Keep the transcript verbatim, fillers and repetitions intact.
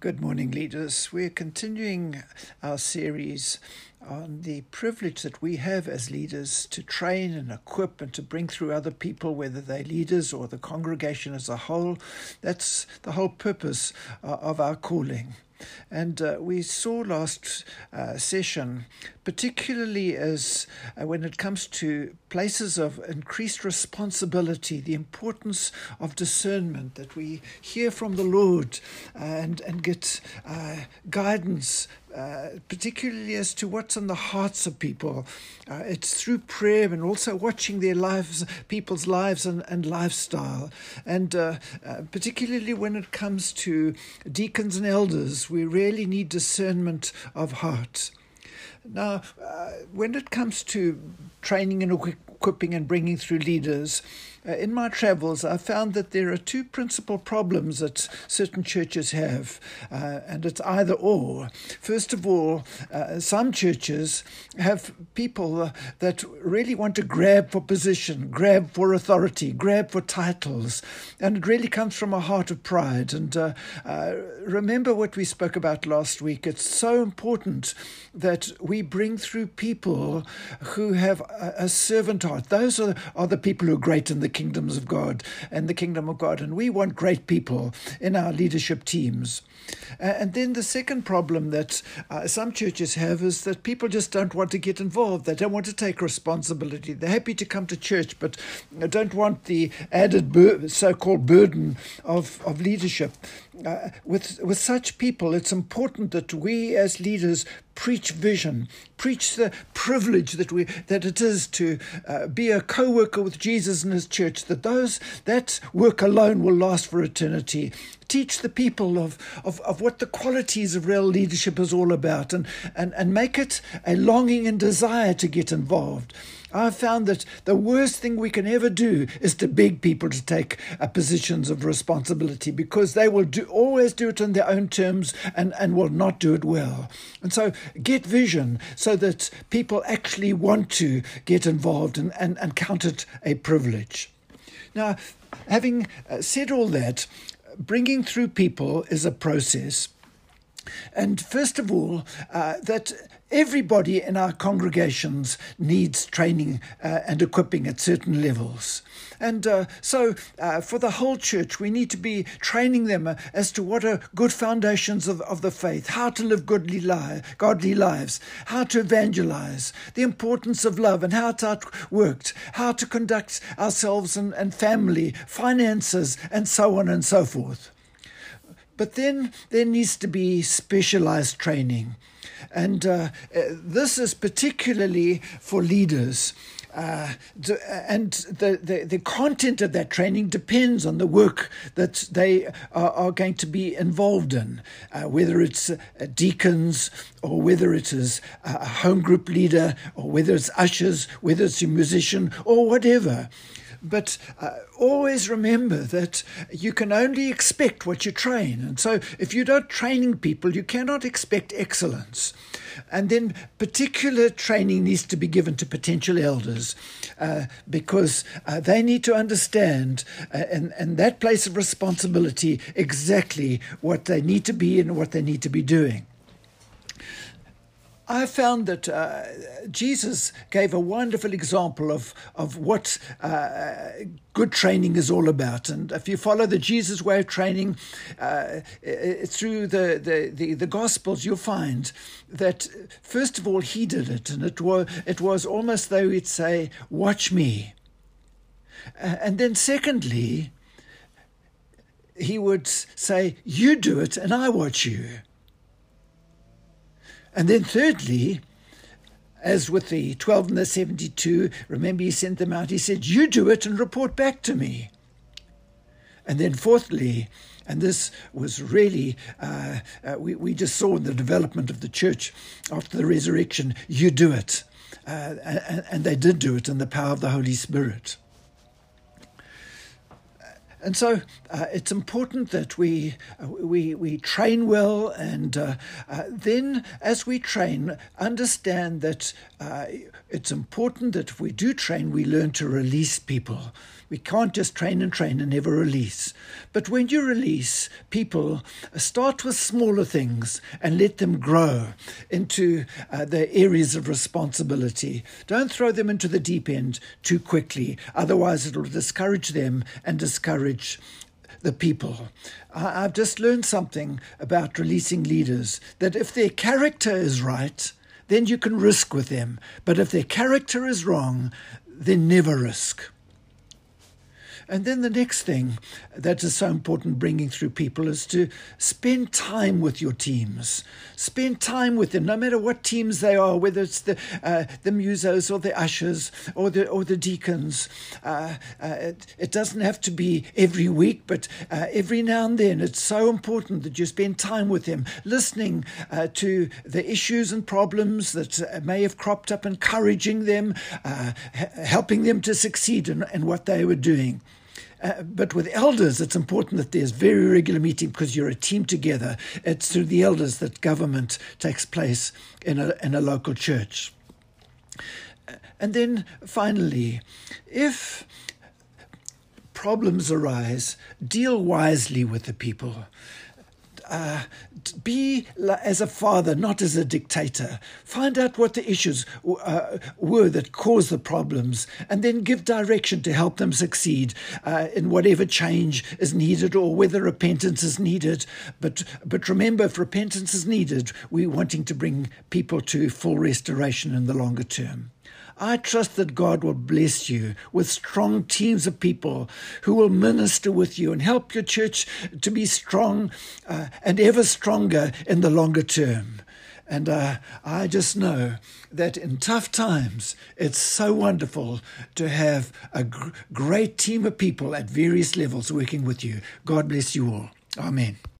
Good morning, leaders. We're continuing our series on the privilege that we have as leaders to train and equip and to bring through other people, whether they're leaders or the congregation as a whole. That's the whole purpose of our calling. And uh, we saw last uh, session, particularly as uh, when it comes to places of increased responsibility, the importance of discernment, that we hear from the Lord uh, and, and get uh, guidance, Uh, particularly as to what's in the hearts of people. Uh, it's through prayer and also watching their lives, people's lives and, and lifestyle. And uh, uh, particularly when it comes to deacons and elders, we really need discernment of heart. Now, uh, when it comes to training and equipping and bringing through leaders, uh, in my travels, I found that there are two principal problems that certain churches have, uh, and it's either or. First of all, uh, some churches have people that really want to grab for position, grab for authority, grab for titles, and it really comes from a heart of pride. And uh, uh, remember what we spoke about last week. It's so important that we We bring through people who have a servant heart. Those are, are the people who are great in the kingdoms of God and the kingdom of God. And we want great people in our leadership teams. And then the second problem that uh, some churches have is that people just don't want to get involved. They don't want to take responsibility. They're happy to come to church, but don't want the added bur- so-called burden of, of leadership. Uh, with, with such people, it's important that we as leaders preach vision, preach the privilege that we that it is to uh, be a co-worker with Jesus and his church, that those that work alone will last for eternity. Teach the people of, of, of what the qualities of real leadership is all about, and, and, and make it a longing and desire to get involved. I've found that the worst thing we can ever do is to beg people to take uh, positions of responsibility, because they will do always do it on their own terms and, and will not do it well. And so get vision so that people actually want to get involved and, and, and count it a privilege. Now, having uh, said all that, bringing through people is a process. And first of all, uh, that everybody in our congregations needs training uh, and equipping at certain levels. And uh, so uh, for the whole church, we need to be training them as to what are good foundations of, of the faith, how to live godly, li- godly lives, how to evangelize, the importance of love and how it's outworked, how to conduct ourselves and, and family, finances, and so on and so forth. But then there needs to be specialized training. And uh, this is particularly for leaders. Uh, and the, the, the content of that training depends on the work that they are, are going to be involved in, uh, whether it's uh, deacons or whether it is a home group leader or whether it's ushers, whether it's a musician or whatever. But uh, always remember that you can only expect what you train. And so if you're not training people, you cannot expect excellence. And then particular training needs to be given to potential elders uh, because uh, they need to understand uh, in, in that place of responsibility exactly what they need to be and what they need to be doing. I found that uh, Jesus gave a wonderful example of, of what uh, good training is all about. And if you follow the Jesus way of training uh, through the, the, the, the Gospels, you'll find that, first of all, he did it. And it was, it was almost though he'd say, watch me. Uh, and then secondly, he would say, you do it and I watch you. And then thirdly, as with the twelve and the seventy-two, remember he sent them out, he said, you do it and report back to me. And then fourthly, and this was really, uh, uh, we, we just saw in the development of the church after the resurrection, you do it. Uh, and, and they did do it in the power of the Holy Spirit. And so uh, it's important that we uh, we we train well, and uh, uh, then as we train, understand that uh, it's important that if we do train, we learn to release people. We can't just train and train and never release. But when you release people, start with smaller things and let them grow into uh, their areas of responsibility. Don't throw them into the deep end too quickly. Otherwise, it'll discourage them and discourage the people. I've just learned something about releasing leaders, that if their character is right, then you can risk with them. But if their character is wrong, then never risk. And then the next thing that is so important bringing through people is to spend time with your teams. Spend time with them, no matter what teams they are, whether it's the uh, the musos or the ushers or the or the deacons. Uh, uh, it, it doesn't have to be every week, but uh, every now and then it's so important that you spend time with them, listening uh, to the issues and problems that may have cropped up, encouraging them, uh, h- helping them to succeed in, in what they were doing. Uh, but with elders, it's important that there's very regular meeting because you're a team together. It's through the elders that government takes place in a in a local church. And then finally, if problems arise, deal wisely with the people. Uh, be as a father, not as a dictator. Find out what the issues uh, were that caused the problems, and then give direction to help them succeed uh, in whatever change is needed or whether repentance is needed. But but remember, if repentance is needed, we're wanting to bring people to full restoration in the longer term. I trust that God will bless you with strong teams of people who will minister with you and help your church to be strong uh, and ever stronger in the longer term. And uh, I just know that in tough times, it's so wonderful to have a gr- great team of people at various levels working with you. God bless you all. Amen.